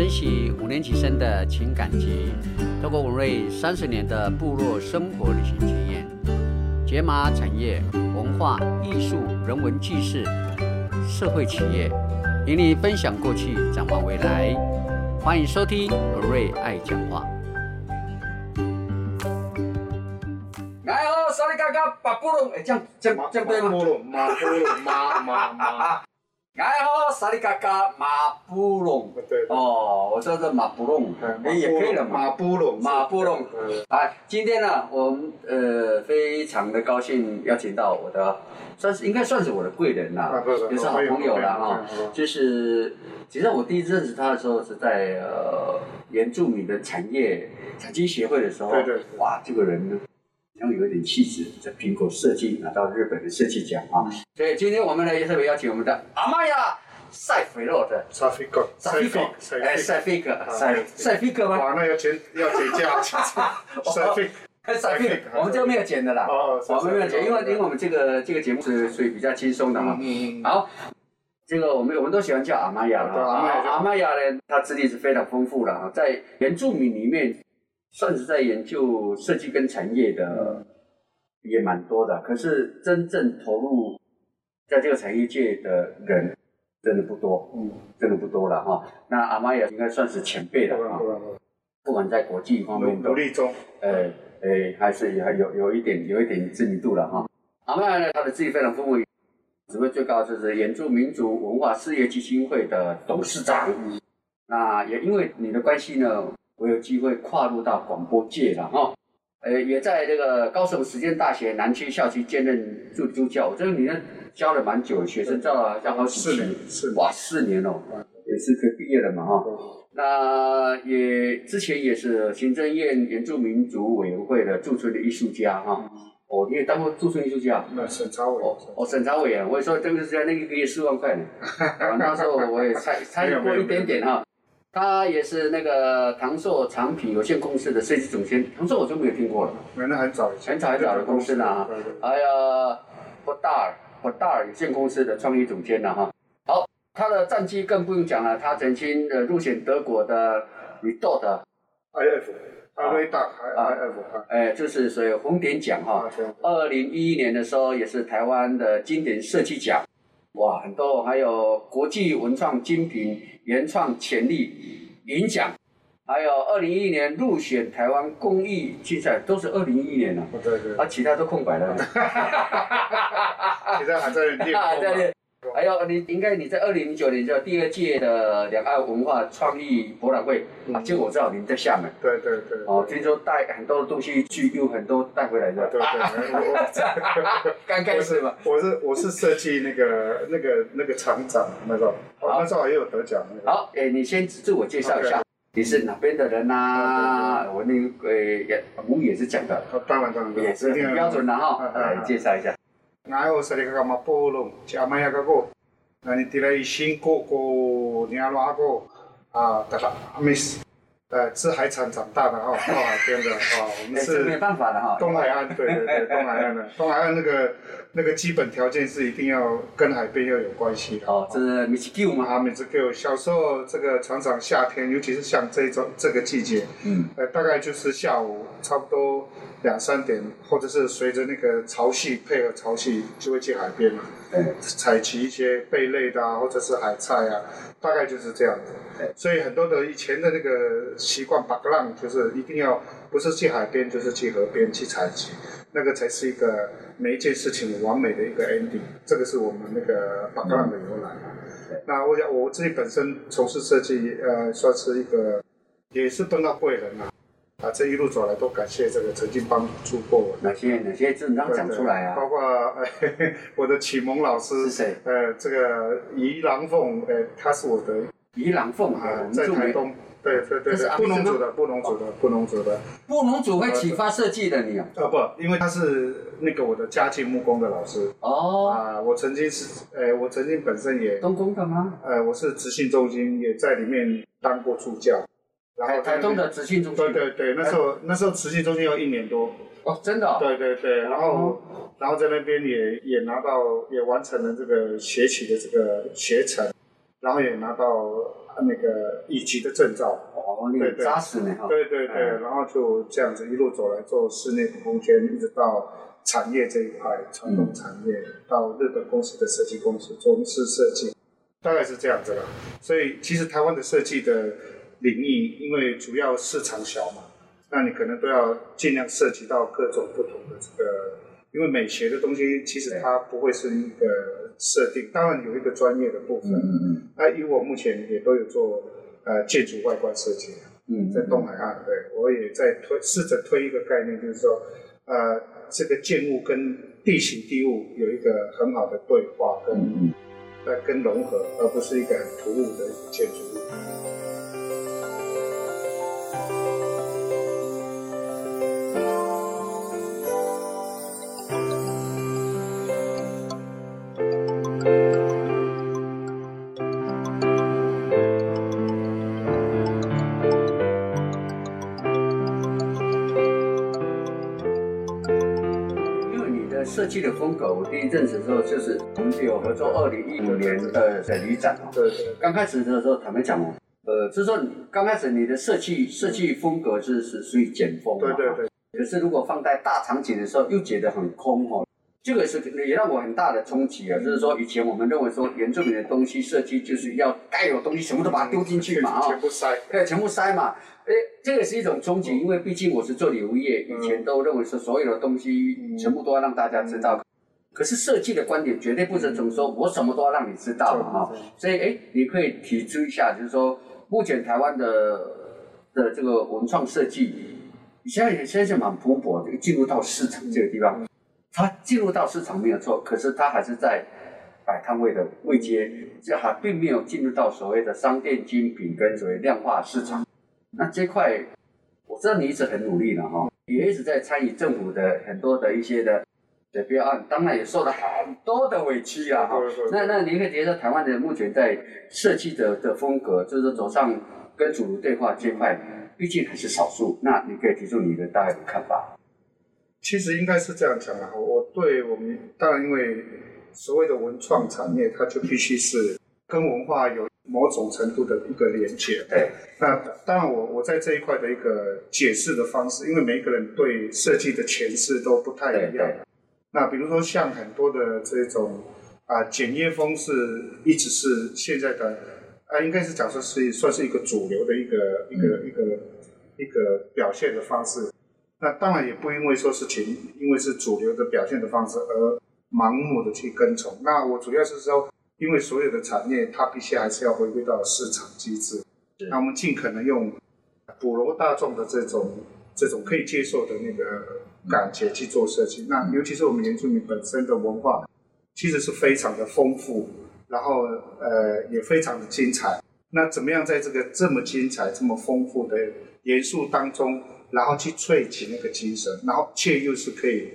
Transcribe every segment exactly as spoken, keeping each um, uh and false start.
珍惜五年级生的情感集，透过文瑞三十年的部落生活旅行经验，解码产业、文化、艺术、人文纪事、社会企业，与你分享过去，展望未来。欢迎收听文瑞爱讲话。来哦，沙利嘎嘎，把布隆，哎，这样这样这样对吗？布隆，马布隆，马马马。 哎吼，沙利嘎嘎马布隆，对哦，我说这马布隆，哎也可以了，马布隆，马布隆。哎，今天呢，我们呃非常的高兴邀请到我的，算是应该算是我的贵人啦，也是好朋友啦哈。就是其实我第一次认识他的时候是在呃原住民的产业产经协会的时候，对对，哇，这个人呢。 然后有一点气质，在苹果设计拿到日本的设计奖啊！所以今天我们呢也特别邀请我们的阿玛雅赛菲洛的赛菲克，赛菲克，哎，赛菲克，赛赛菲克吗？哇，那要减要减价，赛菲，赛菲克，我们这个没有减的啦，我们没有减，因为因为我们这个这个节目是属于比较轻松的嘛。好，这个我们我们都喜欢叫阿玛雅了啊。阿玛雅呢，他资历是非常丰富的啊，在原住民里面。 算是在研究设计跟产业的也蛮多的，可是真正投入在这个产业界的人真的不多，嗯，真的不多了哈。那阿玛雅应该算是前辈了啊，不管在国际方面都，努力中，呃，哎，还是还有有一点有一点知名度了哈。阿玛雅呢，他的资历非常丰富，职位最高就是原住民族文化事业基金会的董事长。那也因为你的关系呢。 我有机会跨入到广播界了哈，呃，也在这个高雄实践大学南区校区兼任助理助教。我这个你呢教了蛮久，学生教了教好几年，哇，四年哦，也是可以毕业了嘛哈。那也之前也是行政院原住民族委员会的驻村的艺术家哈。哦，你也当过驻村艺术家？那审查委员。哦，审查委员，我说这个是那一个月四万块呢。那时候我也参参与过一点点哈。 他也是那个唐硕产品有限公司的设计总监，唐硕我就没有听过了。那很早以前，很早很早的公司了啊。还有博大尔博大尔有限公司的创意总监了哈。好，他的战绩更不用讲了，他曾经呃入选德国的 Red Dot I F，Red Dot I F， 哎，就是所谓紅點獎哈。二零一一年的时候，也是台湾的经典设计奖。 哇，很多，还有国际文创精品原创潜力银奖，还有二零一一年入选台湾公益竞赛，都是二零一一年了、啊。对对。啊，其他都空白了。其他还在练。对还有你应该你在二零零九年叫第二届的两岸文化创意博览会、嗯、啊，结果我知道你在厦门。对对对。哦，听说带很多东西去，有很多带回来的。对对。刚开始嘛。我是我是设计那个那个那个厂长那个，那时候也有得奖。好，哎，你先自我介绍一下，你是哪边的人呐？我那呃也母语也是讲的。当然当然。也是很标准的哈，来介绍一下。 Ngayon sa likha mapulong, si Amayag ako, nanitilay singko ko niyalo ako, taka-amis, 呃，吃海产长大的哈，真的哈，我们是没办法的哈。东海岸，对对对，东海岸的，东海岸那个那个基本条件是一定要跟海边要有关系的。哦，这是米奇 Q 嘛？啊，米奇 Q， 小时候这个常常夏天，尤其是像这种这个季节，嗯，呃，大概就是下午差不多两三点，或者是随着那个潮汐配合潮汐，就会去海边，嗯，采集一些贝类的啊，或者是海菜啊，大概就是这样的。所以很多的以前的那个。 习惯 buck lang 就是一定要不是去海边就是去河边去采集，那个才是一个每一件事情完美的一个 ending。这个是我们那个 buck lang 的由来。嗯、那我想我自己本身从事设计，呃，算是一个也是碰到贵人啊。啊，这一路走来都感谢这个曾经帮助过我。哪些哪些？这你刚讲出来啊。包括、呃、我的启蒙老师是谁？呃，这个宜郎凤，呃，他是我的宜郎凤啊，在台东。 对对对，布农族的，布农族的，布农族的，布农族会启发设计的你啊？啊不，因为他是那个我的家境木工的老师。哦。啊，我曾经是，哎，我曾经本身也。东工的吗？呃，我是执行中心，也在里面当过助教。然后台东的执行中心。对对对，那时候那时候执行中心要一年多。哦，真的。对对对，然后然后在那边也也拿到也完成了这个学期的这个学程。然后也拿到那个乙级的证照，哦，对对，扎实呢，对对对，嗯、然后就这样子一路走来做室内空间，一直到产业这一块，传统产业、嗯、到日本公司的设计公司做室设计，大概是这样子啦。所以其实台湾的设计的领域，因为主要市场小嘛，那你可能都要尽量涉及到各种不同的这个，因为美学的东西其实它不会是一个。设定当然有一个专业的部分，嗯那以我目前也都有做呃建筑外观设计，嗯，在东海岸，对我也在推试着推一个概念，就是说，呃，这个建物跟地形地物有一个很好的对话跟、嗯、跟融合，而不是一个很突兀的建筑物。设计的风格，我第一阵子的时候就是我们有合作二零一五年的水泥展嘛。对对。刚开始的时候，坦白讲哦，呃，就是说你刚开始你的设计设计风格是是属于简风嘛。对对对。可是如果放在大场景的时候，又觉得很空哦。这个是也让我很大的冲击啊，就是说以前我们认为说原住民的东西设计就是要该有东西全部都把它丢进去嘛，全部塞，对，全部塞嘛。哎，这个是一种冲击，因为毕竟我是做旅游业，以前都认为说所有的东西全部都要让大家知道。可是设计的观点绝对不是总说我什么都要让你知道嘛哈。所以哎，你可以提出一下，就是说目前台湾的的这个文创设计，现在现在蛮蓬勃的，进入到市场这个地方。它进入到市场没有错，可是它还是在摆摊位的位阶，这还并没有进入到所谓的商店精品跟所谓量化市场。那这块我知道你一直很努力了哈，也一直在参与政府的很多的一些的的标案，当然也受了很多的委屈啊哈。那那你可以觉得台湾的目前在设计的的风格，就是走上跟主流对话这块，毕竟还是少数。那你可以提出你的大概的看法。其实应该是这样讲啦，我对我们当然因为所谓的文创产业，它就必须是跟文化有某种程度的一个连接。对，那当然我我在这一块的一个解释的方式，因为每一个人对设计的诠释都不太一样。那比如说像很多的这种啊简约风是一直是现在的啊，应该是讲说是算是一个主流的一个、嗯、一个一个一个表现的方式。那当然也不因为说事情，因为是主流的表现的方式而盲目的去跟从。那我主要是说，因为所有的产业它必须还是要回归到市场机制。那我们尽可能用普罗大众的这种这种可以接受的那个感觉去做设计。那尤其是我们原住民本身的文化，其实是非常的丰富，然后呃也非常的精彩。那怎么样在这个这么精彩、这么丰富的元素当中？然后去萃取那个精神，然后却又是可以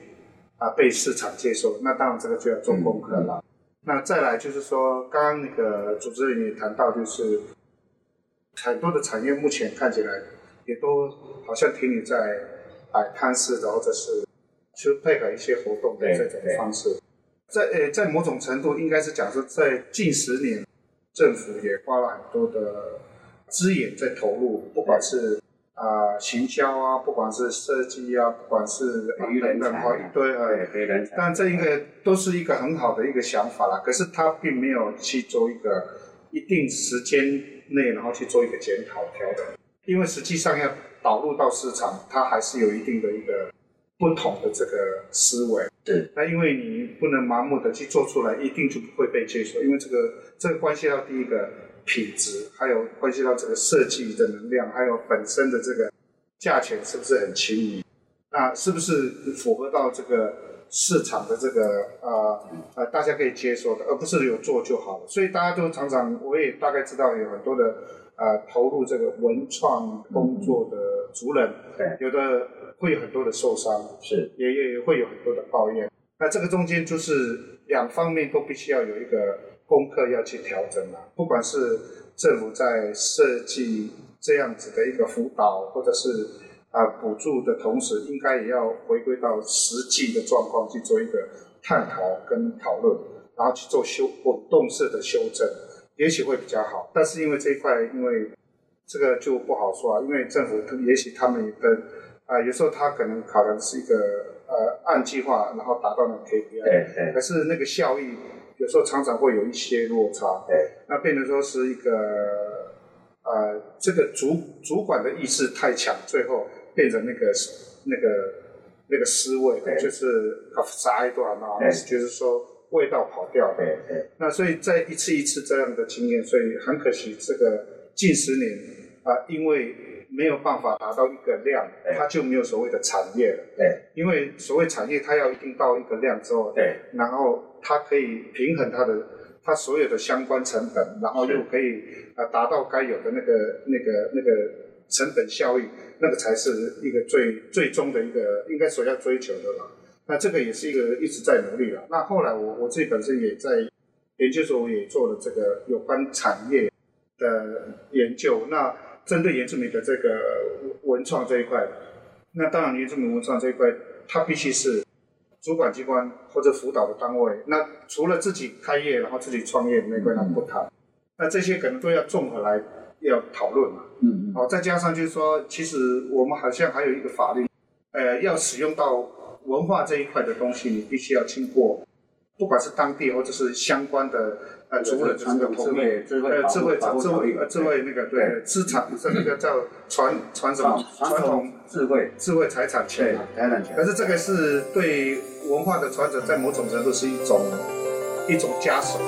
啊、呃、被市场接受，那当然这个就要做功课了。嗯嗯、那再来就是说，刚刚那个主持人也谈到，就是很多的产业目前看起来也都好像停留在摆摊式的，或者是去配合一些活动的这种方式。在呃在某种程度应该是讲说，在近十年，政府也花了很多的资源在投入，不管是。啊、呃，行销啊，不管是设计啊，不管是等等好一堆呃，但这一个都是一个很好的一个想法啦。可是他并没有去做一个一定时间内，然后去做一个检讨调整，因为实际上要导入到市场，它还是有一定的一个不同的这个思维。对，那因为你不能盲目的去做出来，一定就不会被接受，因为这个这个关系到第一个。品质，还有关系到这个设计的能量，还有本身的这个价钱是不是很亲民？那是不是符合到这个市场的这个呃呃大家可以接受的，而不是有做就好了。所以大家都常常，我也大概知道有很多的呃投入这个文创工作的族人，嗯、有的会有很多的受伤，是也也会有很多的抱怨。那这个中间就是两方面都必须要有一个。功课要去调整啦、啊，不管是政府在设计这样子的一个辅导，或者是啊补助的同时，应该也要回归到实际的状况去做一个探讨跟讨论，然后去做修滚动式的修正，也许会比较好。但是因为这一块，因为这个就不好说啊，因为政府也许他们也跟啊、呃，有时候他可能考量是一个呃按计划，然后达到那个 K P I， 对对，可是那个效益有时候常常会有一些落差，对，那变成说是一个呃这个主主管的意识太强，最后变成那个那个那个思维，就是啥一段啊，就是说味道跑掉了，对对，那所以在一次一次这样的经验，所以很可惜，这个近十年啊、呃，因为没有办法达到一个量，它就没有所谓的产业了。对，因为所谓产业，它要一定到一个量之后，对，然后它可以平衡它的它所有的相关成本，然后又可以呃达到该有的那个那个那个成本效益，那个才是一个最最终的一个应该所要追求的了。那这个也是一个一直在努力了。那后来我我自己本身也在研究所也做了这个有关产业的研究。那针对原住民的这个文创这一块，那当然原住民文创这一块，它必须是主管机关或者辅导的单位。那除了自己开业，然后自己创业那块，那不谈。那这些可能都要综合来要讨论嘛。嗯嗯。好、哦，再加上就是说，其实我们好像还有一个法律，呃，要使用到文化这一块的东西，你必须要经过，不管是当地或者是相关的。呃，除了就是个同意，呃，智慧、智慧、呃，智慧那个对，资产是那个叫传传什么传统智慧、智慧财产权，财产权。可是这个是对文化的传承，在某种程度是一种一种枷锁。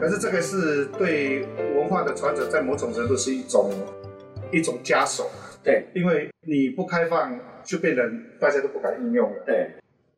可是这个是对文化的传承，在某种程度是一种一种枷锁。对，因为你不开放，就变成大家都不敢应用了。对，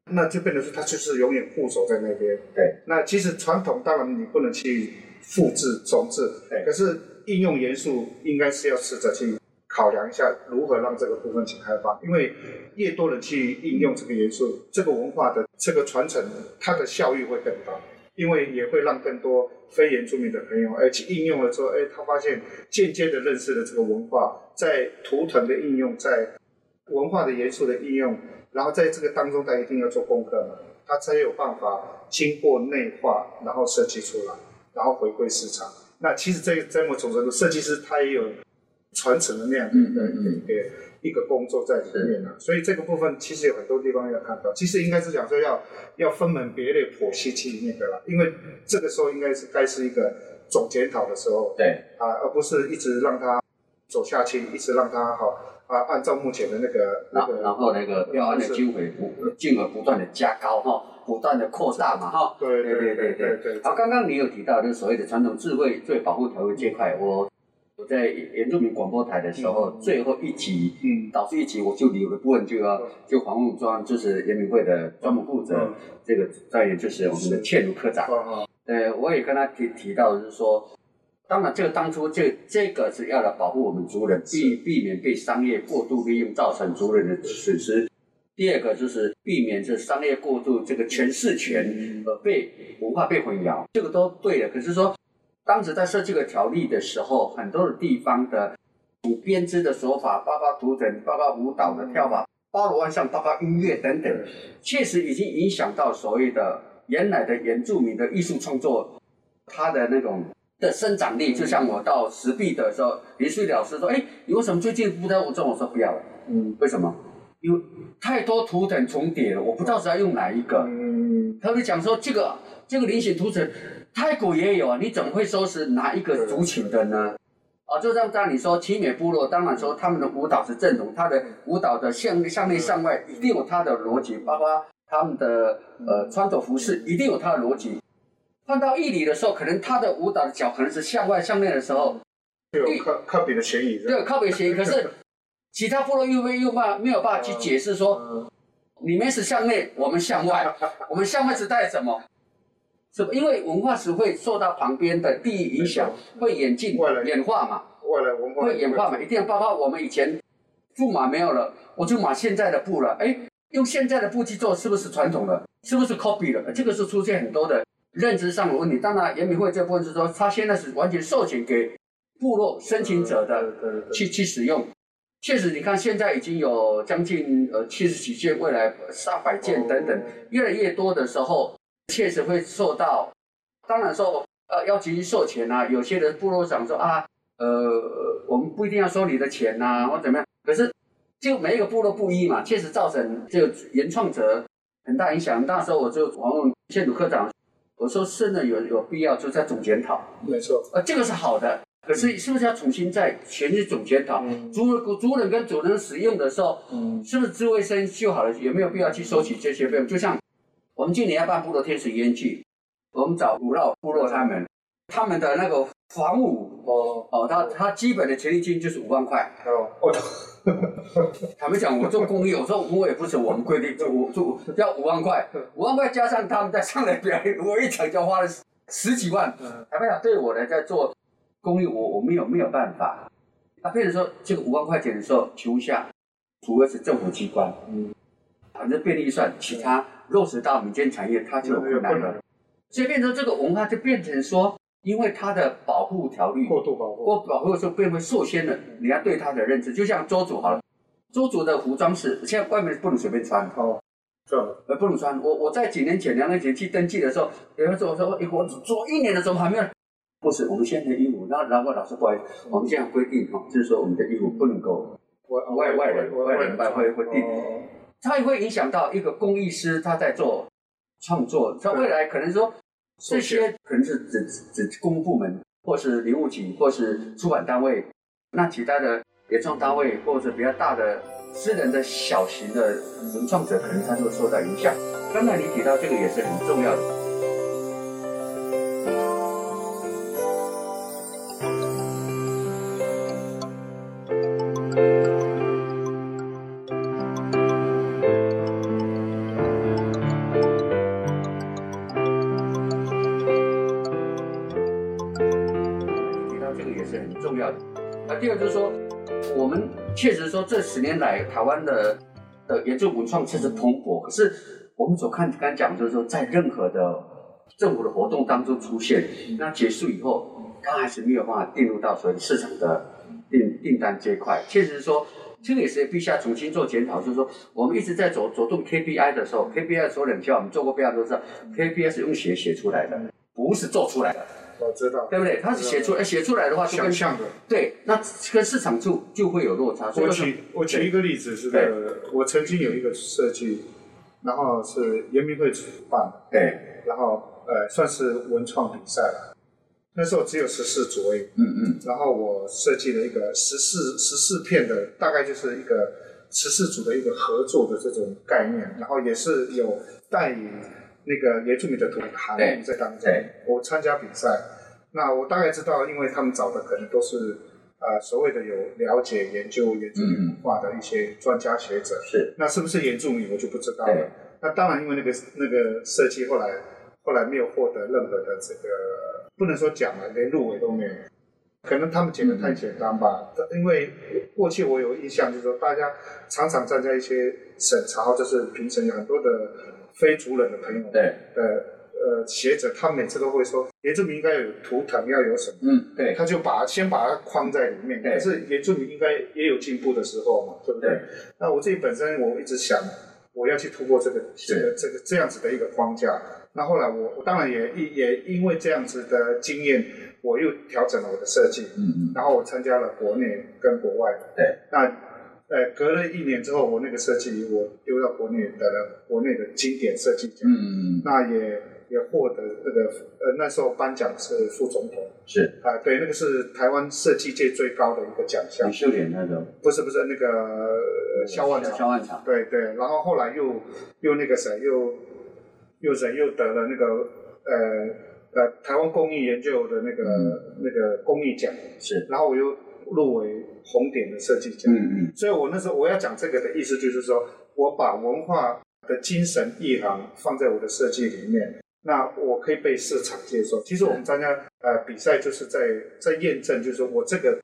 那就变成说它就是永远固守在那边。对，那其实传统当然你不能去复制重制，可是应用元素应该是要试着去考量一下，如何让这个部分去开放，因为越多人去应用这个元素，这个文化的这个传承，它的效益会更大。因为也会让更多非原住民的朋友，哎，去应用了之后，哎，他发现间接的认识了这个文化，在图腾的应用，在文化的元素的应用，然后在这个当中，他一定要做功课嘛，他才有办法经过内化，然后设计出来，然后回归市场。那其实这在某种程度，设计师他也有传承的那样的一个、嗯嗯、一个一个工作在里面、啊、所以这个部分其实有很多地方要看到。其实应该是讲说要要分门别类剖析去那个啦，因为这个时候应该是该是一个总检讨的时候，对啊，而不是一直让它走下去，一直让它好啊，按照目前的那个那个，然后那个要按的经费不金额不断的加高哈、哦，不断的扩大嘛哈、哦。对对对对对对。好，刚刚你有提到就是所谓的传统智慧最保护条文这块，我。我在原住民广播台的时候，嗯、最后一集，嗯，导师一集，我就有的部分就要、嗯、就黄木庄，就是原民会的专门负责、嗯、这个专员，就是我们的倩如科长。嗯、呃，我也跟他提提到，就是说，当然这个当初这这个是要来保护我们族人，避避免被商业过度利用造成族人的损失。第二个就是避免这商业过度这个诠释权而被文化被混淆，这个都对的。可是说。当时在设计个条例的时候，很多的地方的主编织的手法，包括图腾、包括舞蹈的跳法、包罗万象、包括音乐等等，确实已经影响到所谓的原来的原住民的艺术创作，它的那种的生长力。就像我到石壁的时候，林旭老师说：“哎，你为什么最近不在舞中？”我说：“不要了。”嗯，为什么？因为太多图腾重叠了，我不知道是要用哪一个。嗯，他就讲说这个这个菱形图腾。泰国也有啊，你怎么会说是哪一个族群的呢？啊，就像当你说奇美部落，当然说他们的舞蹈是正统，他的舞蹈的向向内向外一定有他的逻辑，包括他们的呃穿着服饰一定有他的逻辑。换到义理的时候，可能他的舞蹈的脚可能是向外向内的时候，有靠靠北的嫌疑。对，靠北嫌疑。可是其他部落又没又没有办法去解释说，你们是向内，我们向外，我们向外是带什么？因为文化史会受到旁边的地域影响，会演进、演化嘛，文化会演化嘛，一定包括我们以前驸马没有了，我就马现在的布了，哎，用现在的布去做是不是传统的？是不是 copy 了？这个是出现很多的认知上的问题。当然，原民会这部分是说，他现在是完全授权给部落申请者的去去使用。确实，你看现在已经有将近呃七十几件，未来上百件等等，越来越多的时候，确实会受到。当然说，呃，要急于授权啊，有些人部落想说啊，呃，我们不一定要收你的钱呐、啊，或怎么样。可是。就每一个部落不一嘛，确实造成这个原创者很大影响。那时候我就访问建筑科长，我说是呢，有有必要就在总检讨，没错，呃，这个是好的。可是是不是要重新再全去总检讨？族族人跟主人使用的时候，嗯，是不是自卫生就好了？有没有必要去收取这些费用？就像我们今年要办部落天使园区，我们找古老部落他们，他们的那个房屋哦哦，他他基本的权利金就是五万块哦。哦他们讲我做公益，我说我也不是我们规定，我做要五万块，五万块加上他们在上来表演，我一场就花了十几万。他们讲对我来在做公益，我我没有没有办法。他变成说这个五万块钱的时候，求一下，除非是政府机关，嗯，反正便利预算，其他落实到民间产业，它就有困难了。所以变成这个文化就变成说，因为它的保护条例过度保护，我保护的时候便会受限了你要对它的认知。就像周主好了，周主的服装是现在外面不能随便穿哦，是，呃不能穿。我我在几年前两年前去登记的时候，有人说我说哎、欸、我做一年的时候还没有，不是我们现在的衣服，然后然后老师不好意思，我们现在规定哈，就是说我们的衣服不能够外外人外人卖会会定，它也会影响到一个工艺师他在做创作，他未来可能说。这些可能是指指公部门，或是林务局，或是出版单位，那其他的原创单位，或者比较大的私人的小型的文创者，可能他就会受到影响。刚才你提到这个也是很重要的。确实说，这十年来台湾的的原住文创确实蓬勃。可是我们所看刚刚讲，就是说，在任何的政府的活动当中出现，那结束以后，它还是没有办法进入到所谓市场的订订单这一块。确实说，这个也是必须要重新做检讨。就是说，我们一直在走着重 K P I 的时候 ，K P I 所冷笑，我们做过非常多次 ，K P I 是用写写出来的，不是做出来的。我知道，对不对？它是写出来，写出来的话就跟像的，对，那跟市场处就会有落差。我举我举一个例子是那个，我曾经有一个设计，然后是原民会主办，对，然后呃算是文创比赛了，那时候只有十四左右，嗯嗯，然后我设计了一个十四十四片的，大概就是一个十四组的一个合作的这种概念，然后也是有带以。那个原住民的含义在当中，我参加比赛，那我大概知道，因为他们找的可能都是呃所谓的有了解研究原住民文化的一些专家学者，是、嗯、那是不是原住民我就不知道了。那当然，因为那个那个设计后来后来没有获得任何的这个不能说奖了，连入围都没有，可能他们讲的太简单吧。嗯、因为过去我有印象，就是说大家常常站在一些审查，就是评审有很多的。非族人的朋友，对，呃呃，学者他每次都会说，原住民应该有图腾，要有什么，嗯，对，他就把先把它框在里面。可是原住民应该也有进步的时候嘛，对不对？对那我自己本身我一直想，我要去突破这个这个这个这样子的一个框架。那后来我我当然也也因为这样子的经验，我又调整了我的设计，嗯，然后我参加了国内跟国外的，对，那。呃，隔了一年之后，我那个设计我丢到国内得了国内的经典设计奖，嗯，那也也获得那个呃那时候颁奖是副总统，是啊、呃，对，那个是台湾设计界最高的一个奖项。秀莲那个不是不是那个萧万长，萧万长，对对，然后后来又又那个谁又又谁又得了那个呃呃台湾工艺研究的那个、嗯、那个工艺奖，是，然后我又。入围红点的设计奖，嗯嗯，所以我那时候我要讲这个的意思就是说，我把文化的精神意涵放在我的设计里面，那我可以被市场接受。其实我们参加呃比赛就是在在验证，就是说我这个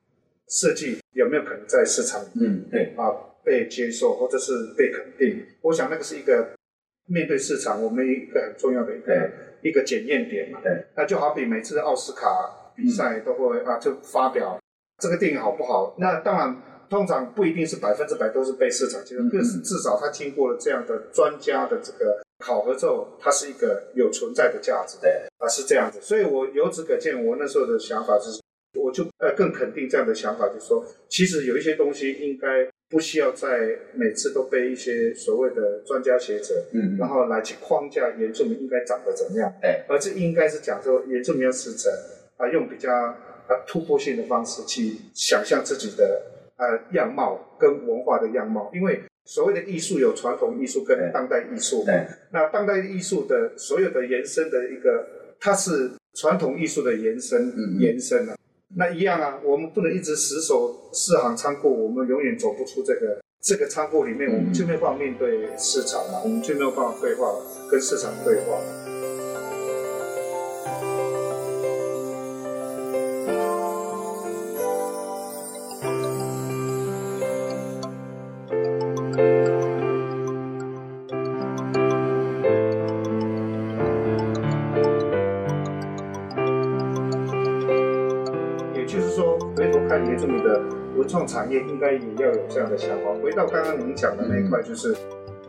设计有没有可能在市场里面，嗯，对啊，被接受或者是被肯定，我想那个是一个面对市场我们一个很重要的一个一个检验点嘛。对，那就好比每次奥斯卡比赛都会、嗯、啊，就发表这个电影好不好？那当然，通常不一定是百分之百都是被市场接受，嗯嗯，但是至少它经过了这样的专家的这个考核之后，它是一个有存在的价值。对，啊，是这样子。所以我由此可见，我那时候的想法是，我就呃更肯定这样的想法，就是说，其实有一些东西应该不需要在每次都被一些所谓的专家学者，嗯，然后来去框架原住民应该长得怎么样，对，而这应该是讲说原住民要实诚啊，用比较啊突破性的方式去想象自己的呃样貌跟文化的样貌，因为所谓的艺术有传统艺术跟当代艺术，对，那当代艺术的所有的延伸的一个，它是传统艺术的延伸，嗯嗯延伸啊。那一样啊，我们不能一直死守四行仓库，我们永远走不出这个这个仓库里面，我们就没有办法面对市场嘛，我们就没有办法对话跟市场对话。文创产业应该也要有这样的想法。回到刚刚您讲的那一块，就是，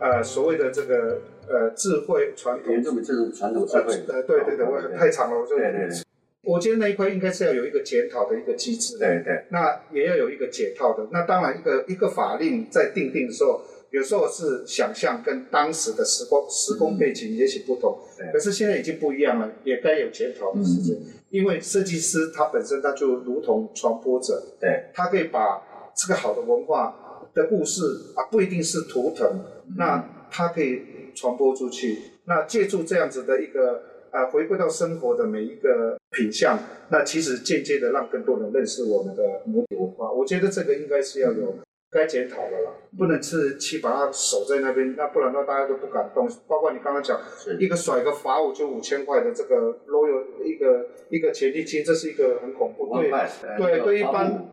呃，所谓的这个呃智慧传统，原住民这种传统智慧，呃，对对对，我太长了，我就，对对对，我觉得那一块应该是要有一个检讨的一个机制，对对，那也要有一个解套的。那当然，一个一个法令在定定的时候，有时候是想象跟当时的时空时空背景也许不同，可是现在已经不一样了，也该有检讨的时间。因为设计师他本身他就如同传播者，对，他可以把这个好的文化的故事啊，不一定是图腾，嗯、那他可以传播出去。那借助这样子的一个呃，回归到生活的每一个品项，那其实间接的让更多人认识我们的母体文化。我觉得这个应该是要有该检讨的啦，不能是去把它守在那边，那不然的话大家都不敢动。包括你刚刚讲一个甩个罚我就五千块的这个 loyal 一个一个前提金，这是一个很恐怖，对对对一般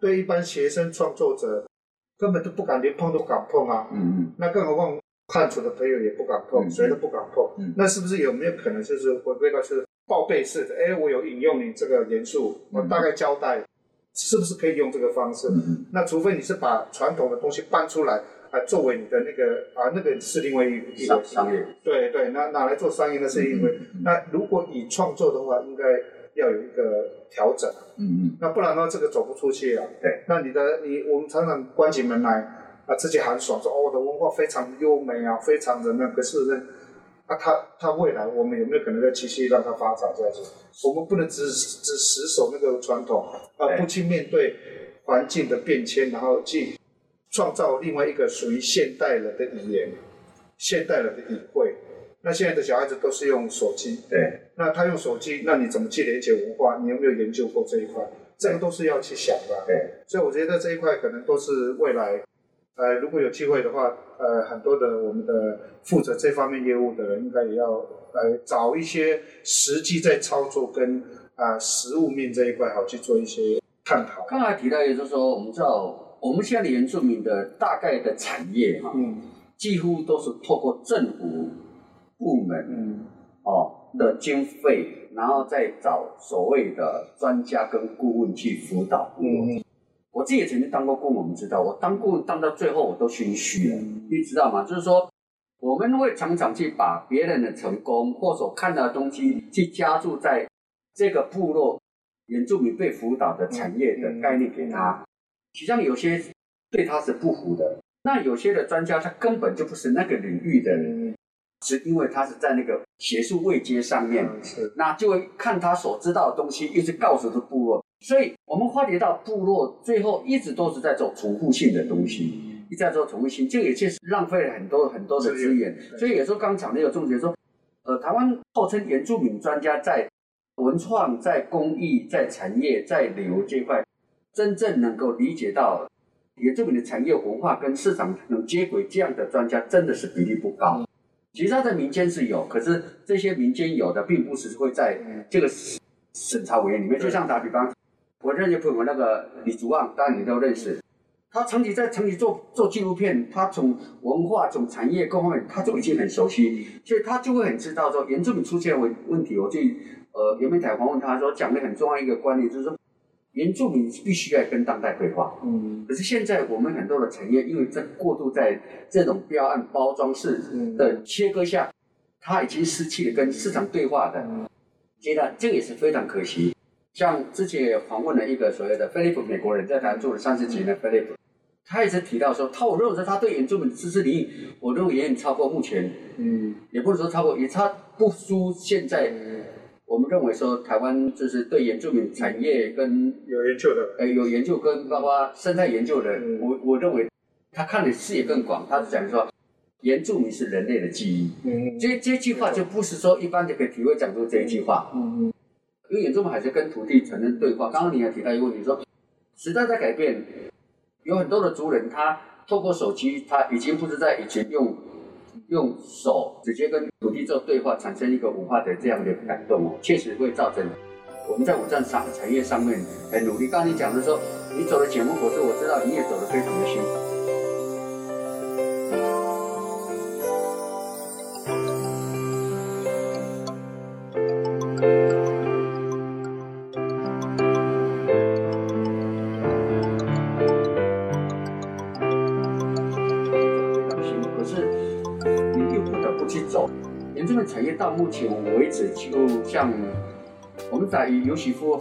对一般学生创作者根本都不敢，连碰都不敢碰啊。嗯嗯，那更何况汉族的朋友也不敢碰，嗯嗯谁都不敢碰。嗯、那是不是有没有可能就是回归到是报备式的？哎，我有引用你这个元素，我大概交代。嗯嗯是不是可以用这个方式？嗯、那除非你是把传统的东西搬出来，啊、呃，作为你的那个啊，那个是另外一一个商业。对对，那拿来做商业那是因为，嗯嗯、那如果以创作的话，应该要有一个调整。嗯嗯。那不然的话，这个走不出去啊。对。那你的你，我们常常关起门来啊，自己很爽说哦，我的文化非常优美啊，非常的那个，可是呢，啊，它它未来我们有没有可能再继续让它发展下去？我们不能只只死守那个传统，而不去面对环境的变迁，然后去创造另外一个属于现代人的语言、现代人的语汇。那现在的小孩子都是用手机，对，那他用手机，那你怎么去连接文化？你有没有研究过这一块？这个都是要去想的。对，所以我觉得这一块可能都是未来，呃，如果有机会的话，呃，很多的我们的负责这方面业务的人，应该也要。呃，找一些实际在操作跟啊、呃、实物面这一块好去做一些探讨。刚才提到，也就是说，我们知道我们现在的原住民的大概的产业哈、啊，嗯，几乎都是透过政府部门、嗯、哦的经费，然后再找所谓的专家跟顾问去辅导。嗯嗯，我自己也曾经当过顾问，我们知道，我当顾问当到最后我都心虚了，嗯、你知道吗？就是说。我们会常常去把别人的成功或所看到的东西去加注在这个部落原住民被辅导的产业的概念给他，实际上有些对他是不符的。那有些的专家他根本就不是那个领域的人，是因为他是在那个学术位阶上面，那就会看他所知道的东西一直告诉部落。所以我们发觉到部落最后一直都是在做重复性的东西，一再做重复性，这也确实浪费了很多很多的资源。所以有时候刚讲的有重点说，呃，台湾号称原住民专家，在文创、在工艺、在产业、在旅游这块，真正能够理解到原住民的产业文化跟市场能接轨这样的专家，真的是比例不高。其实它在民间是有，可是这些民间有的，并不是会在这个审查委员里面。就像打比方，我认识朋友那个李竹旺，当然你都认识。他长期在长期做做纪录片，他从文化、从产业各方面，他就已经很熟悉，所以他就会很知道说原住民出现问问题。我去呃原民台访问他说，讲的很重要一个观念就是说，原住民必须要跟当代对话。嗯。可是现在我们很多的产业，因为在过度在这种标案包装式的切割下，嗯、他已经失去了跟市场对话的。嗯。觉得这也是非常可惜。像之前访问了一个所谓的菲利普美国人，在台湾住了三十几年的菲利普。他一直提到说，他我认为他对原住民的支持率，我认为远远超过目前，嗯，也不是说超过，也差不输现在。嗯、我们认为说，台湾就是对原住民产业跟有研究的，呃，有研究跟包括生态研究的，嗯、我我认为他看的视野更广。他是讲说，原住民是人类的记忆，嗯，这这句话就不是说一般就可以体会讲出这一句话，嗯嗯，因为原住民还是跟土地产生对话。刚刚你还提到一个问题说，时代在改变。有很多的族人，他透过手机，他已经不是在以前用用手直接跟土地做对话，产生一个文化的这样的感动哦，确实会造成我们在文创产产业上面很努力。刚才你讲的说，你走的前门火车，我知道你也走得非常的辛苦。到目前为止，就像我们在尤喜夫，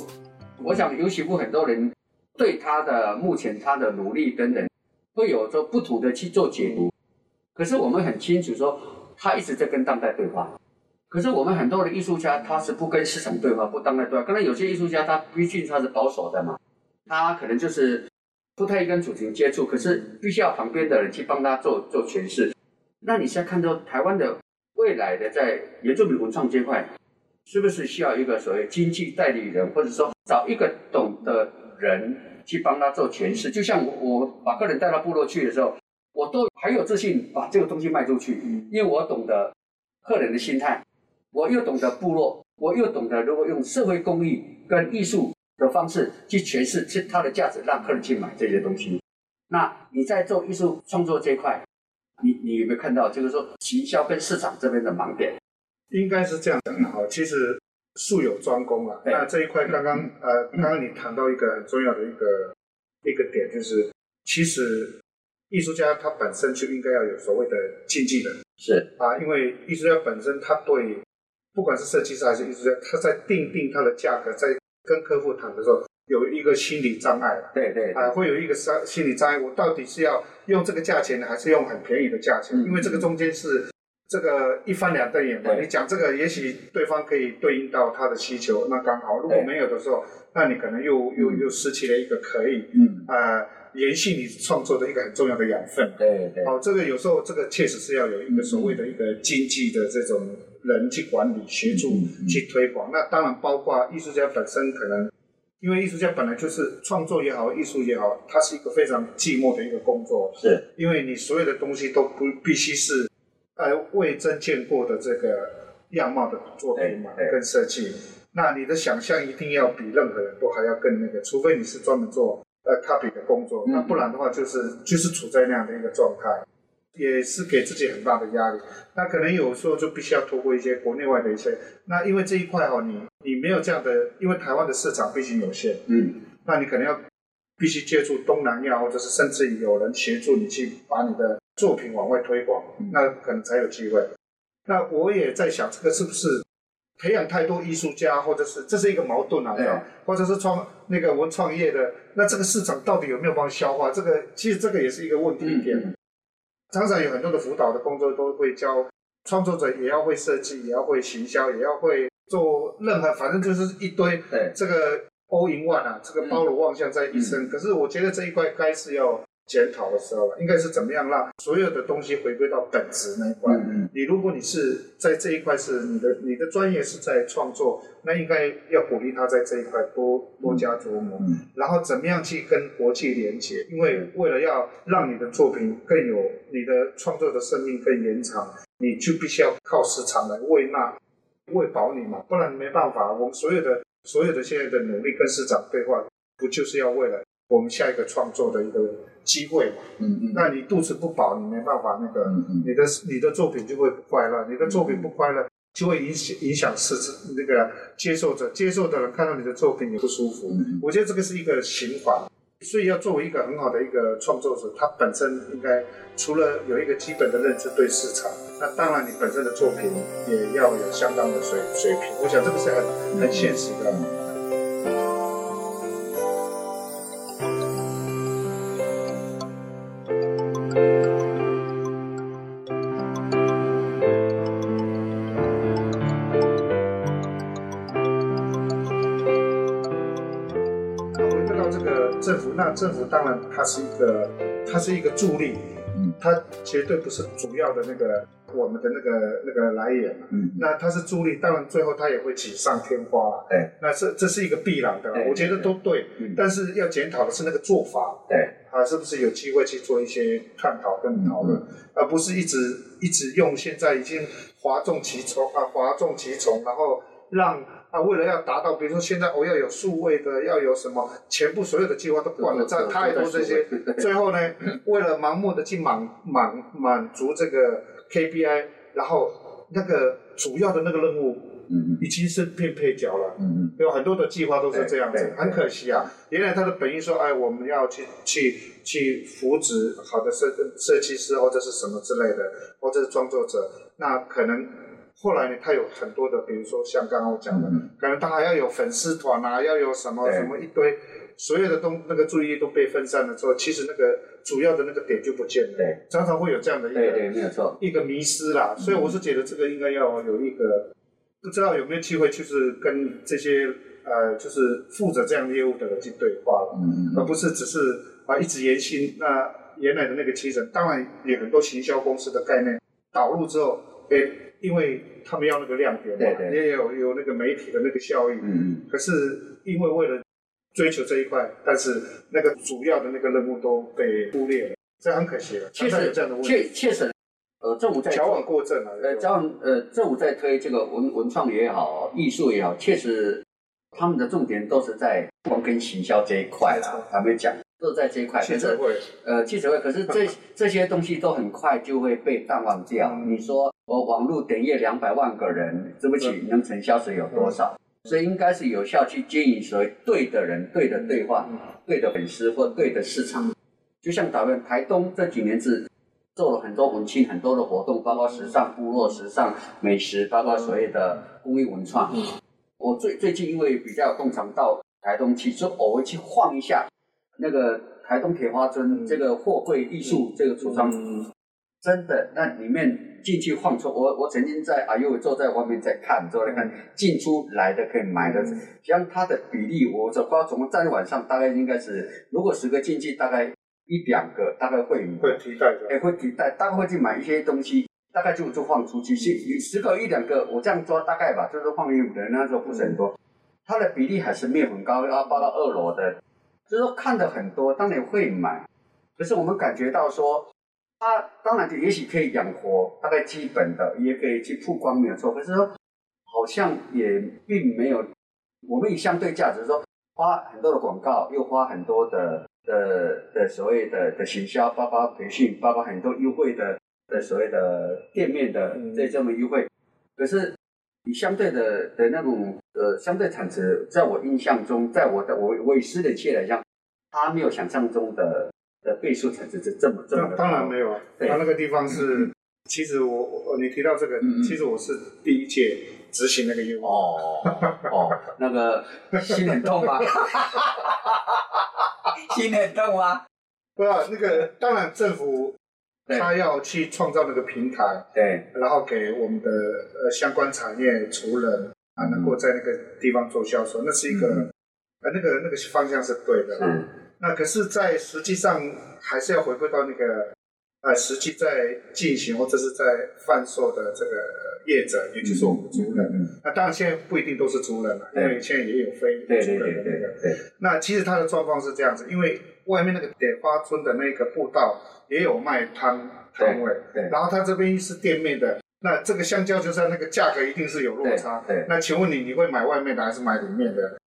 我想尤喜夫很多人对他的目前他的努力等等，会有着不同的去做解读。可是我们很清楚说，他一直在跟当代对话。可是我们很多的艺术家，他是不跟市场对话，不当代对话。可能有些艺术家他毕竟他是保守的嘛，他可能就是不太跟主群接触，可是必须要旁边的人去帮他做做诠释。那你现在看到台湾的未来的在原住民文创这块，是不是需要一个所谓经济代理人，或者说找一个懂的人去帮他做诠释？就像我把客人带到部落去的时候，我都很有自信把这个东西卖出去，因为我懂得客人的心态，我又懂得部落，我又懂得如果用社会公益跟艺术的方式去诠释去它的价值，让客人去买这些东西。那你在做艺术创作这块，你你有没有看到，就是说行销跟市场这边的盲点？应该是这样讲的哈。其实术有专攻啊。那这一块刚刚、嗯、呃，刚刚你谈到一个很重要的一个一个点，就是其实艺术家他本身就应该要有所谓的经纪人。是啊，因为艺术家本身他对不管是设计师还是艺术家，他在定定他的价格，在跟客户谈的时候，有一个心理障碍了，对 对, 对、呃，会有一个心理障碍。我到底是要用这个价钱，还是用很便宜的价钱？嗯、因为这个中间是这个一翻两瞪眼嘛。你讲这个，也许对方可以对应到他的需求，那刚好。如果没有的时候，那你可能又、嗯、又又失去了一个可以嗯啊、呃、延续你创作的一个很重要的养分。对对。好、哦，这个有时候这个确实是要有一个所谓的一个经济的这种人去管理、协助、嗯、去推广。那当然包括艺术家本身可能。因为艺术家本来就是创作也好，艺术也好，它是一个非常寂寞的一个工作。是，因为你所有的东西都不必须是，呃，未曾见过的这个样貌的作品嘛，跟设计。那你的想象一定要比任何人都还要更那个，除非你是专门做呃 copy 的工作，嗯、那不然的话就是就是处在那样的一个状态，也是给自己很大的压力。那可能有时候就必须要透过一些国内外的一些，那因为这一块哦，你。你没有这样的，因为台湾的市场毕竟有限，嗯，那你可能要必须接触东南亚，或者是甚至有人协助你去把你的作品往外推广，嗯、那可能才有机会。那我也在想，这个是不是培养太多艺术家，或者是这是一个矛盾啊，嗯、或者是创那个文创业的，那这个市场到底有没有帮消化？这个其实这个也是一个问题点。嗯、常常有很多的辅导的工作都会教创作者也要会设计，也要会行销，也要会。做任何，反正就是一堆这个 all in one 啊，这个包罗万象在一身。嗯、可是我觉得这一块该是要检讨的时候了，应该是怎么样让所有的东西回归到本质那一块。嗯嗯你如果你是在这一块是你的你的专业是在创作，那应该要鼓励他在这一块多多加琢磨，嗯嗯然后怎么样去跟国际连接，因为为了要让你的作品更有你的创作的生命更延长，你就必须要靠市场来喂纳。喂饱你嘛，不然没办法。我们所有的、所有的现在的努力跟市场对话，不就是要为了我们下一个创作的一个机会嘛。嗯嗯。那你肚子不饱，你没办法那个，嗯嗯你的你的作品就会不快乐，你的作品不快乐。嗯嗯就会影响影响是那个接受者，接受的人看到你的作品也不舒服。嗯、我觉得这个是一个循环，所以要作为一个很好的一个创作者，他本身应该除了有一个基本的认知对市场，那当然你本身的作品也要有相当的水水平。我想这个是很、嗯、很现实的。嗯政府当然，它是一个，它是一个助力，嗯，它绝对不是主要的那个我们的那个那个来源，嗯，那它是助力，当然最后它也会锦上添花啦，对、嗯，那这这是一个必然的，嗯、我觉得都对，嗯、但是要检讨的是那个做法，对、嗯，啊，是不是有机会去做一些探讨跟讨论，嗯、而不是一直一直用现在已经哗众取宠啊，哗众取宠，然后让。啊，为了要达到，比如说现在我、哦、要有数位的，要有什么，全部所有的计划都灌了在太多这些，最后呢，为了盲目的去满满满足这个 K P I， 然后那个主要的那个任务，嗯嗯，已经是变配角了，嗯嗯，有很多的计划都是这样子，很可惜啊。原来他的本意说，哎，我们要去去去扶植好的设设计师或者是什么之类的，或者是创作者，那可能。后来呢，他有很多的，比如说像刚刚我讲的，嗯、可能他还要有粉丝团啊，要有什么什么一堆，所有的东那个注意力都被分散了之后，其实那个主要的那个点就不见了。对，常常会有这样的一个对对没有错一个迷失啦。所以我是觉得这个应该要有一个，嗯、不知道有没有机会，就是跟这些呃，就是负责这样业务的人去对话了，嗯、而不是只是啊一直延续那原来的那个基准。当然，有很多行销公司的概念导入之后，哎。因为他们要那个亮点嘛，对对也有有那个媒体的那个效应。嗯、可是因为为了追求这一块，但是那个主要的那个任务都被忽略了，这很可惜了。确实有这样的问题。确确实，呃，政府在矫枉过正了、啊。呃，矫枉呃，政府在推这个文文创也好，艺术也好，确实他们的重点都是在光跟行销这一块啦，还没讲。都在这一块，可是呃，记者会，可是这这些东西都很快就会被淡忘掉。你说我网络点阅两百万个人，对不起，能成交值有多少？所以应该是有效去经营所谓对的人、对的对话、对的粉丝或对的市场。就像台湾台东这几年是做了很多文青很多的活动，包括时尚、部落时尚、美食，包括所谓的公益文创。我最最近因为比较通常到台东去，就偶尔去晃一下。那个台东铁花村、嗯、这个货柜艺术这个橱窗、嗯嗯、真的那里面进去晃出我我曾经在哎呦坐在外面在看坐在看、嗯、进出来的可以买的像它的比例我不知道从站在晚上大概应该是如果十个进去大概一两个大概会会替代的、欸、会替代大概会去买一些东西大概就就晃出去十个一两个我这样抓大概吧就是晃一五人那时候不是很多、嗯、它的比例还是没有很高要报到二楼的就是说看的很多，当然会买，可是我们感觉到说，它当然就也许可以养活，大概基本的也可以去曝光没有错，可是说好像也并没有，我们以相对价值说，花很多的广告，又花很多的的的所谓的的行销，包括培训，包括很多优惠的的所谓的店面的这这么优惠，可是以相对的的那种。呃，相对产值，在我印象中，在我的我我以私人企业来讲，它没有想象中的的倍数产值是这么这么高。当然没有，它那个地方是，嗯、其实我你提到这个，嗯、其实我是第一届执行那个业务。哦哦，那个心很痛吗？心很痛吗？不要，那个当然政府。他要去创造那个平台，对，然后给我们的呃相关产业熟人啊，能够在那个地方做销售，那是一个、嗯、呃那个那个方向是对的啦。那可是，在实际上还是要回归到那个呃实际在进行或者是在贩售的这个业者，也就是我们的族人。嗯嗯、那当然现在不一定都是族人了，因为现在也有非族人的那个。那其实他的状况是这样子，因为外面那个铁花村的那个步道。也有卖摊摊位，然后他这边是店面的，那这个相较之下，那个价格一定是有落差。那请问你，你会买外面的还是买里面的？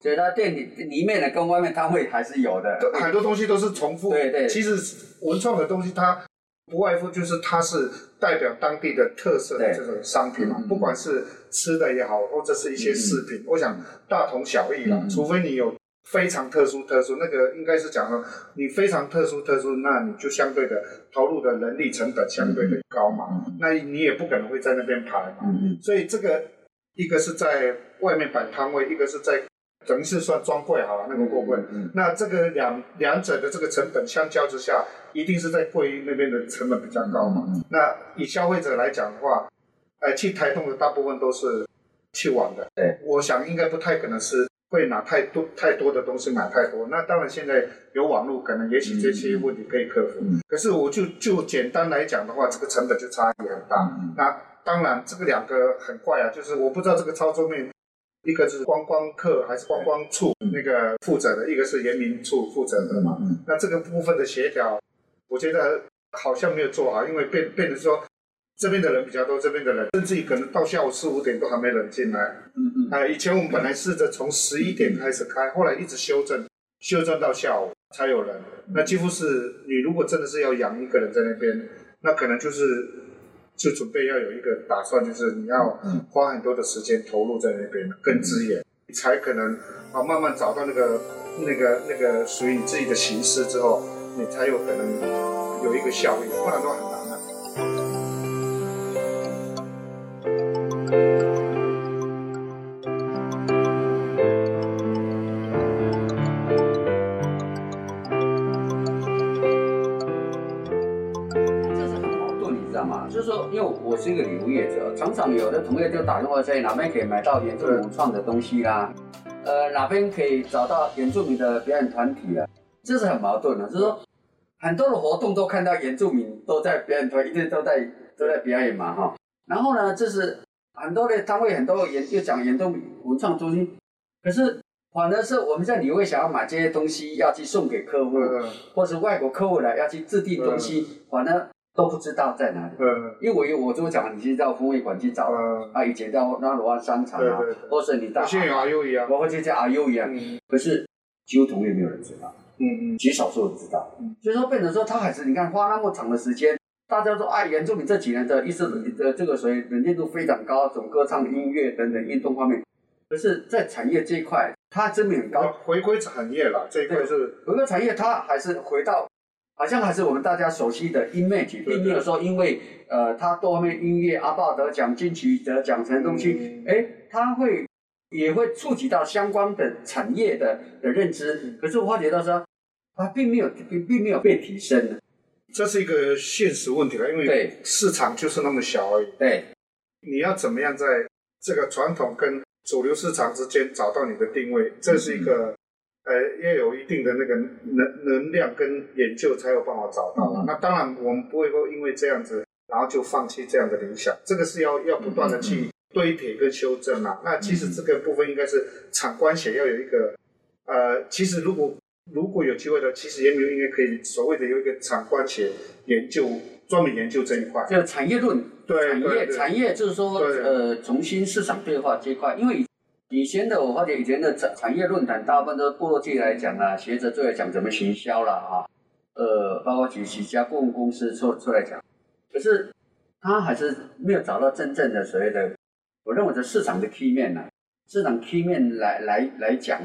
所以它店里里面的跟外面摊位还是有的，很多东西都是重复。对对，其实文创的东西它不外乎就是它是代表当地的特色的这种商品嘛，不管是吃的也好，或者是一些饰品，嗯、我想大同小异啦，嗯、除非你有。非常特殊特殊那个应该是讲说你非常特殊特殊那你就相对的投入的人力成本相对的高嘛，那你也不可能会在那边排嘛，所以这个一个是在外面摆摊位，一个是在等于是算专柜好了那个货柜，那这个两两者的这个成本相较之下一定是在柜那边的成本比较高嘛，那以消费者来讲的话，呃，去台东的大部分都是去玩的，对，我想应该不太可能是会拿太多太多的东西买太多，那当然现在有网络，可能也许这些问题可以克服。嗯嗯、可是我就就简单来讲的话，这个成本就差异很大。嗯、那当然，这个两个很怪啊，就是我不知道这个操作面，一个是观光客还是观光处那个负责的，一个是人民处负责的嘛。嗯、那这个部分的协调，我觉得好像没有做好，因为变变成说。这边的人比较多，这边的人甚至可能到下午四五点都还没人进来。嗯嗯。哎、呃，以前我们本来试着从十一点开始开，后来一直修正，修正到下午才有人。那几乎是你如果真的是要养一个人在那边，那可能就是就准备要有一个打算，就是你要花很多的时间投入在那边，跟资源，你才可能啊慢慢找到那个那个那个属于你自己的形式之后，你才有可能有一个效益，不然的话很难。就是说，因为我是一个旅业者，常常有的同业就打电话说哪边可以买到原住民文创的东西啦、啊，呃，哪边可以找到原住民的表演团体啊，这是很矛盾的、啊。就是说，很多的活动都看到原住民都在表演团，一直都在都在表演嘛哈。然后呢，就是很多的摊位很多人又讲原住民文创中心，可是反而是我们在旅会想要买这些东西要去送给客户，嗯、或是外国客户来要去制定东西，嗯、反而。都不知道在哪里，嗯、因为我我就讲，你去到风味馆去找、嗯、啊，以前到那罗湾商场啊，對對對或者你到，包括这些阿优一样，嗯、可是几乎同业没有人知道，嗯嗯，极少数人知道，嗯、所以说变成说他还是你看花那么长的时间，大家说啊，原住民这几年的意识的这个所谓能见度非常高，从歌唱、音乐等等运动方面，可是，在产业这一块，它真的很高，回归产业了，这一块是回归产业，它还是回到。好像还是我们大家熟悉的 image， 并没有说因为呃，他多方面音乐阿爸得奖、金曲得奖这些东西，哎、嗯，他会也会触及到相关的产业的的认知。嗯、可是我发觉到说，他并没有并并没有被提升。这是一个现实问题了，因为市场就是那么小而已。对，你要怎么样在这个传统跟主流市场之间找到你的定位，这是一个。嗯呃，要有一定的那个能能量跟研究才有办法找到了。嗯、那当然，我们不会说因为这样子，然后就放弃这样的理想。这个是要要不断的去堆叠跟修正啊。嗯、那其实这个部分应该是产官协要有一个，呃，其实如果如果有机会的，其实研究应该可以所谓的有一个产官协研究，专门研究这一块。就产业论，对产业对对产业就是说呃，重新市场对话这一块，因为。以前的我发觉，以前的产产业论坛大部分都是部落界来讲啦，学者就来讲怎么行销啦啊，呃，包括几几家顾问公司出出来讲，可是他还是没有找到真正的所谓的，我认为的市场的 key 面呐，市场 key 面来来来讲。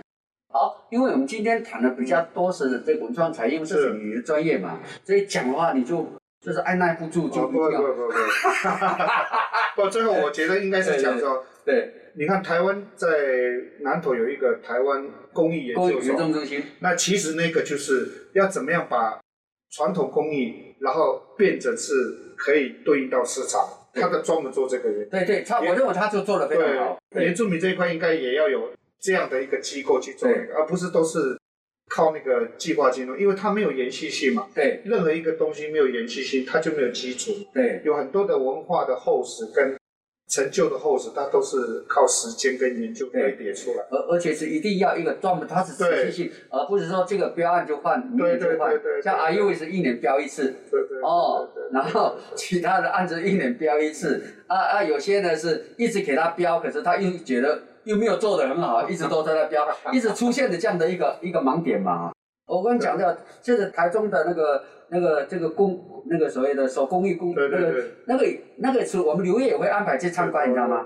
好，因为我们今天谈的比较多是这文创产业，因为这是你的专业嘛，所以讲的话你就。就是按捺不住就不不不不不，不，最后我觉得应该是讲说，对，你看台湾在南投有一个台湾工艺研究所，中心，那其实那个就是要怎么样把传统工艺，然后变成是可以对应到市场，他的专门做这个人，对对，他我认为他就做得非常好。原住民这一块应该也要有这样的一个机构去做，而不是都是。靠那个计划金融，因为它没有延续性嘛。对，任何一个东西没有延续性，它就没有基础。对，有很多的文化的厚实跟成就的厚实，它都是靠时间跟研究堆叠出来。而而且是一定要一个专门，它是持续性，而不是说这个标案就换，明年就换。对对对对。像 I U 是一年标一次。对对。哦，然后其他的案子一年标一次。啊啊，有些呢是一直给他标，可是他又觉得。又没有做得很好，一直都在那飙，一直出现的这样的一个一个盲点嘛。我刚讲到，就是台中的那个那个这个工那个所谓的手工艺工，对对对那个那个是我们刘烨也会安排去参观，你知道吗？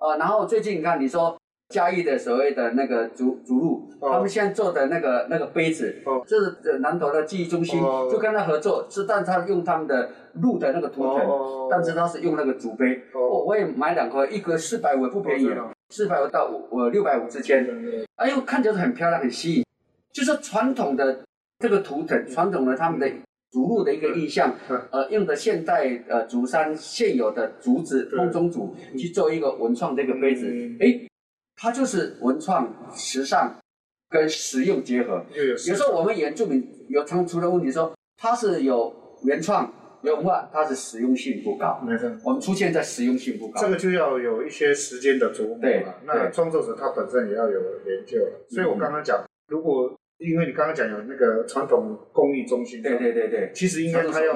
啊，然后最近你看你说。 嘉义的所谓的那个竹竹鹿，哦、他们现在做的那个那个杯子，哦、这是南投的技艺中心，哦、就跟他合作，是但他用他们的鹿的那个图腾，哦、但是他是用那个竹杯，哦哦、我也买两颗，一颗四百五不便宜，四百五到五我六百五之间，哎呦看起来很漂亮很吸引，就是传统的这个图腾，传统的他们的。 竹鹿的一个意象，呃，用的现代呃竹山现有的竹子风中竹去做一个文创的一个杯子，哎，它就是文创、时尚跟实用结合。有时候我们原住民有常出的问题说，它是有原创、有文化，它是实用性不高。没错，我们出现在实用性不高。这个就要有一些时间的琢磨了。那创作者他本身也要有研究了。所以我刚刚讲，如果 因为你刚刚讲有那个传统工艺中心，对对对对，其实应该他要，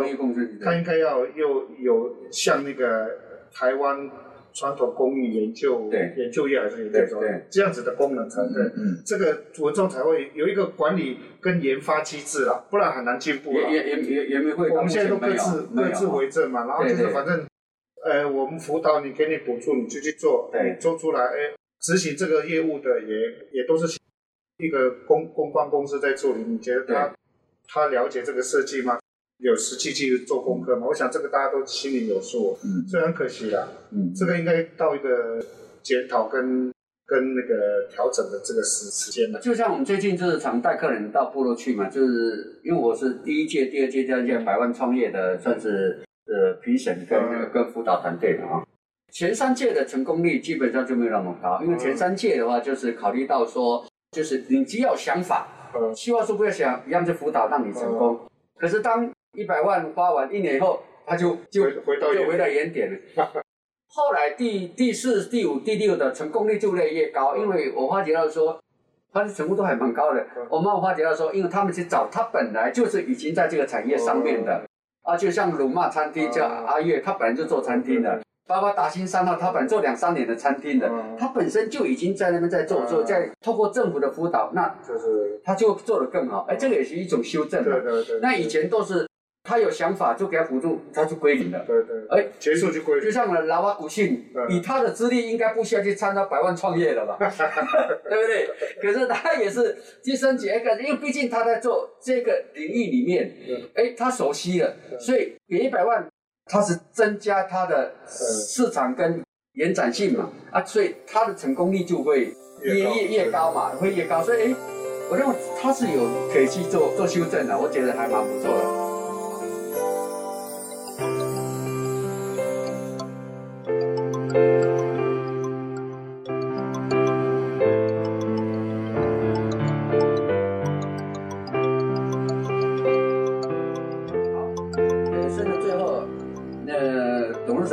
他应该要又有像那个台湾传统工艺研究研究业还是研究中心这样子的功能才对，这个文创才会有一个管理跟研发机制啦，不然很难进步了。也也也也没会，我们现在都各自各自为政嘛，然后就是反正，呃，我们辅导你，给你补助，你就去做，做出来，哎，执行这个业务的也也都是。 一个公公关公司在做，你觉得他他了解这个设计吗？有实际去做功课吗？我想这个大家都心里有数，嗯，虽然可惜啦，嗯，这个应该到一个检讨跟跟那个调整的这个时时间了。就像我们最近就是常带客人到部落去嘛，就是因为我是第一届、第二届、第三届百万创业的，算是呃评审跟、嗯、跟辅导团队的啊。前三届的成功率基本上就没有那么高，因为前三届的话就是考虑到说。 就是你只要想法，希望说不要想一样去辅导让你成功。嗯、可是当一百万花完一年以后，他就就回到就回到原点了。后来第第四、第五、第六的成功率就越来越高，因为我发觉到说，他的成功都还蛮高的。嗯、我慢慢发觉到说，因为他们去找他本来就是已经在这个产业上面的，嗯、啊，就像鲁玛餐厅叫阿月，他本来就做餐厅的。嗯 包括达兴三号，他本来做两三年的餐厅的，嗯、他本身就已经在那边在做，做、嗯、在透过政府的辅导，那就是他就做得更好。哎、嗯，这个也是一种修正嘛。对对对。那以前都是他有想法就给他辅助，他就归零了。对对。哎，结束就归零。就像了拉瓦古信，嗯、以他的资历应该不需要去参加百万创业了吧？对不对？可是他也是去升级，哎，因为毕竟他在做这个领域里面，哎、嗯，他熟悉了，嗯、所以给一百万。 它是增加它的市场跟延展性嘛，啊，所以它的成功率就会越越越高嘛，会越高，所以哎，我认为它是有可以去做做修正的，我觉得还蛮不错的。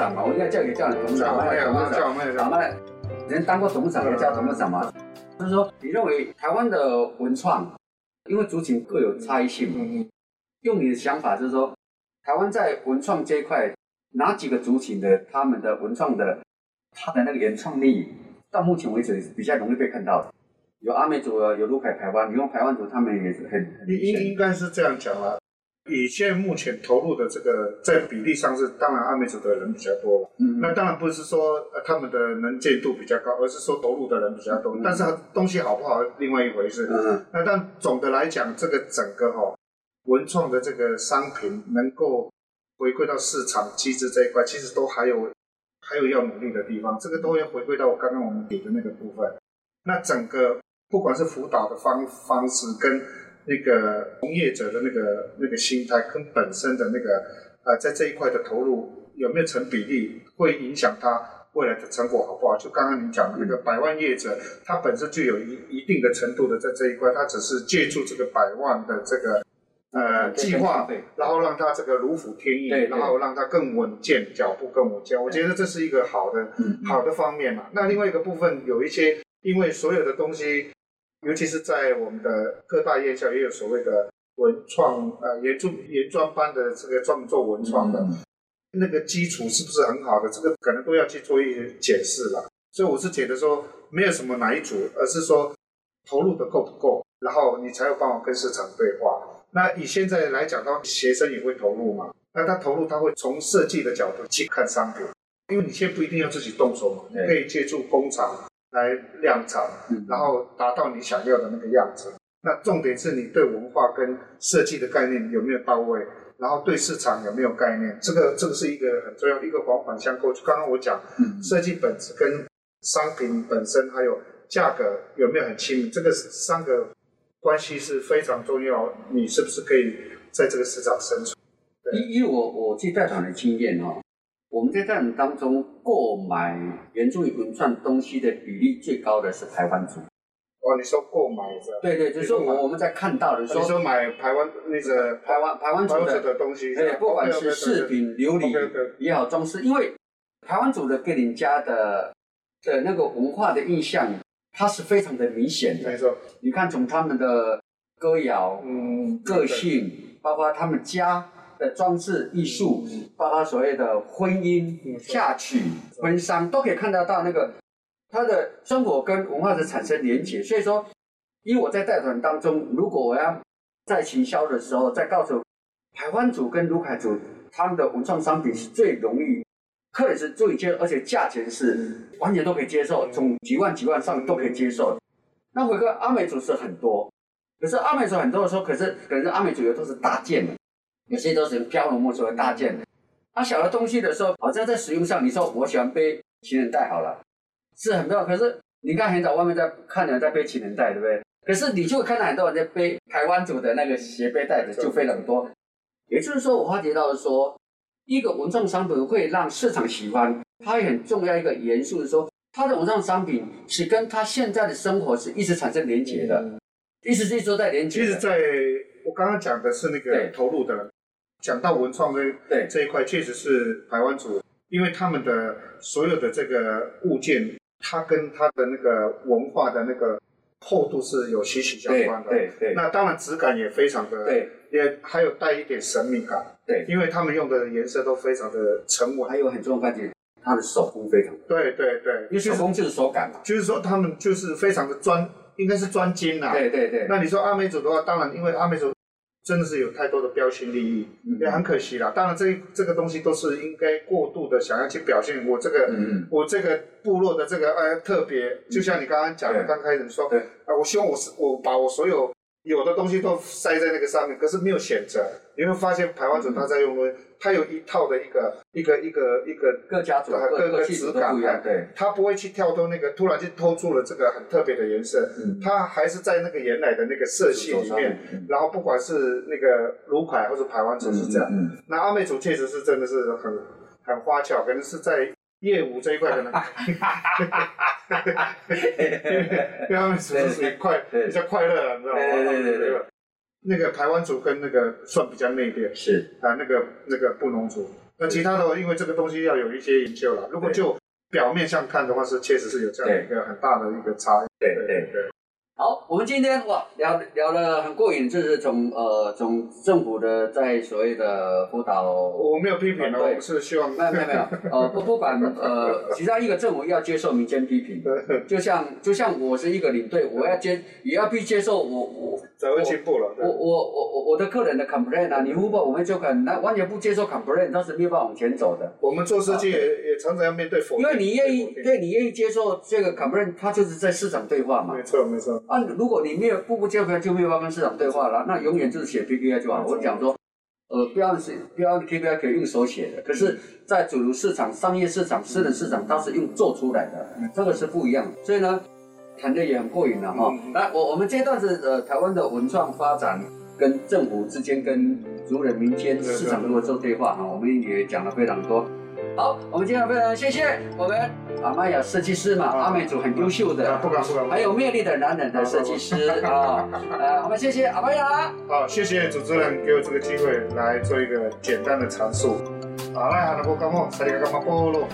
我应该叫也叫你董事长，叫我叫我们叫我们，人当过董事长也叫董事长嘛。就是说，你认为台湾的文创，因为族群各有差异性嘛，用你的想法就是说，台湾在文创这一块，哪几个族群的他们的文创的，他的那个原创力，到目前为止比较容易被看到的，有阿美族，有陆凯台湾，你用台湾族，他们也是很很应应该是这样讲啦。 以现在目前投入的这个在比例上是，当然阿美族的人比较多了。嗯，那当然不是说呃他们的能见度比较高，而是说投入的人比较多。嗯、但是东西好不好，另外一回事。嗯，那但总的来讲，这个整个哈、哦、文创的这个商品能够回归到市场机制这一块，其实都还有还有要努力的地方。这个都要回归到我刚刚我们提的那个部分。那整个不管是辅导的方方式跟。 那个从业者的那个那个心态跟本身的那个啊、呃，在这一块的投入有没有成比例，会影响他未来的成果好不好？就刚刚你讲的那个百万业者，他本身就有一一定的程度的在这一块，他只是借助这个百万的这个呃计划，然后让他这个如虎添翼，然后让他更稳健，脚步更稳健。我觉得这是一个好的好的方面嘛。那另外一个部分有一些，因为所有的东西。 尤其是在我们的各大院校也有所谓的文创，呃，研专研专班的这个专门做文创的，嗯、那个基础是不是很好的？这个可能都要去做一些解释了。所以我是觉得说没有什么哪一组，而是说投入的够不够，然后你才有办法跟市场对话。那以现在来讲到学生也会投入嘛，那他投入他会从设计的角度去看商品，因为你现在不一定要自己动手嘛，你可以借助工厂来量产，然后达到你想要的那个样子。那重点是你对文化跟设计的概念有没有到位，然后对市场有没有概念，这个这个是一个很重要的一个环环相扣。就刚刚我讲、嗯、设计本质跟商品本身还有价格有没有很亲密，这个三个关系是非常重要，你是不是可以在这个市场生存。因为我我去带团的经验、哦、我们在带团当中购买原住民文创东西的比例最高的是台湾族。哦，你说购买的？对对，就是我我们在看到的说，你说买台湾那个台湾台湾族的东西，对，不管是饰品、琉璃也好，装饰，因为台湾族的给人家的的那个文化的印象，它是非常的明显的。没错，你看从他们的歌谣、嗯、个性，包括他们家的装置艺术，包括所谓的婚姻、嫁娶、婚丧，都可以看得到那个。他的生活跟文化是产生连结，所以说，因为我在带团当中，如果我要在行销的时候，再告诉台湾族跟卢凯族，他们的文创商品是最容易，客人是最接受，而且价钱是完全都可以接受，从几万几万上都可以接受。那回过阿美族是很多，可是阿美族很多的时候，可是可能阿美族有都是大件的，有些都是飘龙木做的大件的。那、啊、小的东西的时候，好像在使用上，你说我喜欢背情人带好了。是很漂亮，可是你看很早外面在看人在背情人带，对不对？可是你就看到很多人在背台湾族的那个斜背带的就非常多。也就是说，我发觉到的说，一个文创商品会让市场喜欢，它很重要一个元素是说，它的文创商品是跟它现在的生活是一直产生连结的，嗯、一直是一直在连结的。其实在我刚刚讲的是那个投入的，讲到文创这这一块，确实是台湾族，因为他们的所有的这个物件。它跟它的那个文化的那个厚度是有息息相关的，对对对。那当然质感也非常的，对，也还有带一点神秘感，对，因为他们用的颜色都非常的沉稳，还有很重要的关键，他的手工非常的，对对对，因为手工就是手感嘛，就是说他们就是非常的专，应该是专精啦、啊，对对对。那你说阿美族的话，当然因为阿美族真的是有太多的标新立异、嗯，也很可惜啦。当然这，这这个东西都是应该过度的想要去表现我这个、嗯、我这个部落的这个呃特别，就像你刚刚讲的，刚开始说，呃、我希望我我把我所有有的东西都塞在那个上面，可是没有选择。你会发现台湾族他在用的、嗯，他有一套的一个一个一个一个各家族各个质感，对，他不会去跳脱那个，突然就偷出了这个很特别的颜色，嗯、他还是在那个原来的那个色系里面。嗯、然后不管是那个卢凯或者台湾族是这样，嗯嗯、那阿美族确实是真的是很很花俏，可能是在业务这一块可能，因为阿美族是快比较快乐、啊，你知道吗？对对对对。那个台湾族跟那个算比较内敛，是啊，那个那个布农族，那其他的因为这个东西要有一些研究啦，如果就表面上看的话，是确实是有这样一个很大的一个差异。对对 对, 对, 对。好，我们今天哇聊聊得很过瘾，就是从呃从政府的在所谓的辅导，我没有批评了，我是希望没有没有没有呃不不管呃，其他一个政府要接受民间批评，就像就像我是一个领队，我要接也要必接受我我。才会进步了。我我我我的客人的 complaint 啊，你不把我们就肯，那完全不接受 complaint， 但是没有办法往前走的。我们做设计也、啊、也常常要面对否定。因为你愿意，对你愿意接受这个 complaint， 它就是在市场对话嘛。没错没错。啊，如果你没有步步接触，就没有办法跟市场对话了，那永远就是写 P P I 就好了。我讲说，呃，不要写，不要 P P I 可以用手写的，可是，在主流市场、商业市场、私人市场，它是用做出来的，嗯、这个是不一样的。所以呢。谈的也很过瘾了哈、嗯，来，我我们这段是呃台湾的文创发展跟政府之间、跟族人民间市场如何做对话哈，我们也讲了非常多。好，我们今天非常谢谢我们阿玛雅设计师嘛，阿美族很优秀的，不敢不敢，很有魅力的男人的设计师啊，呃，我们谢谢阿玛雅。好，谢谢主持人给我这个机会来做一个简单的阐述。好，来，阿拉伯干嘛？大家干嘛？菠萝。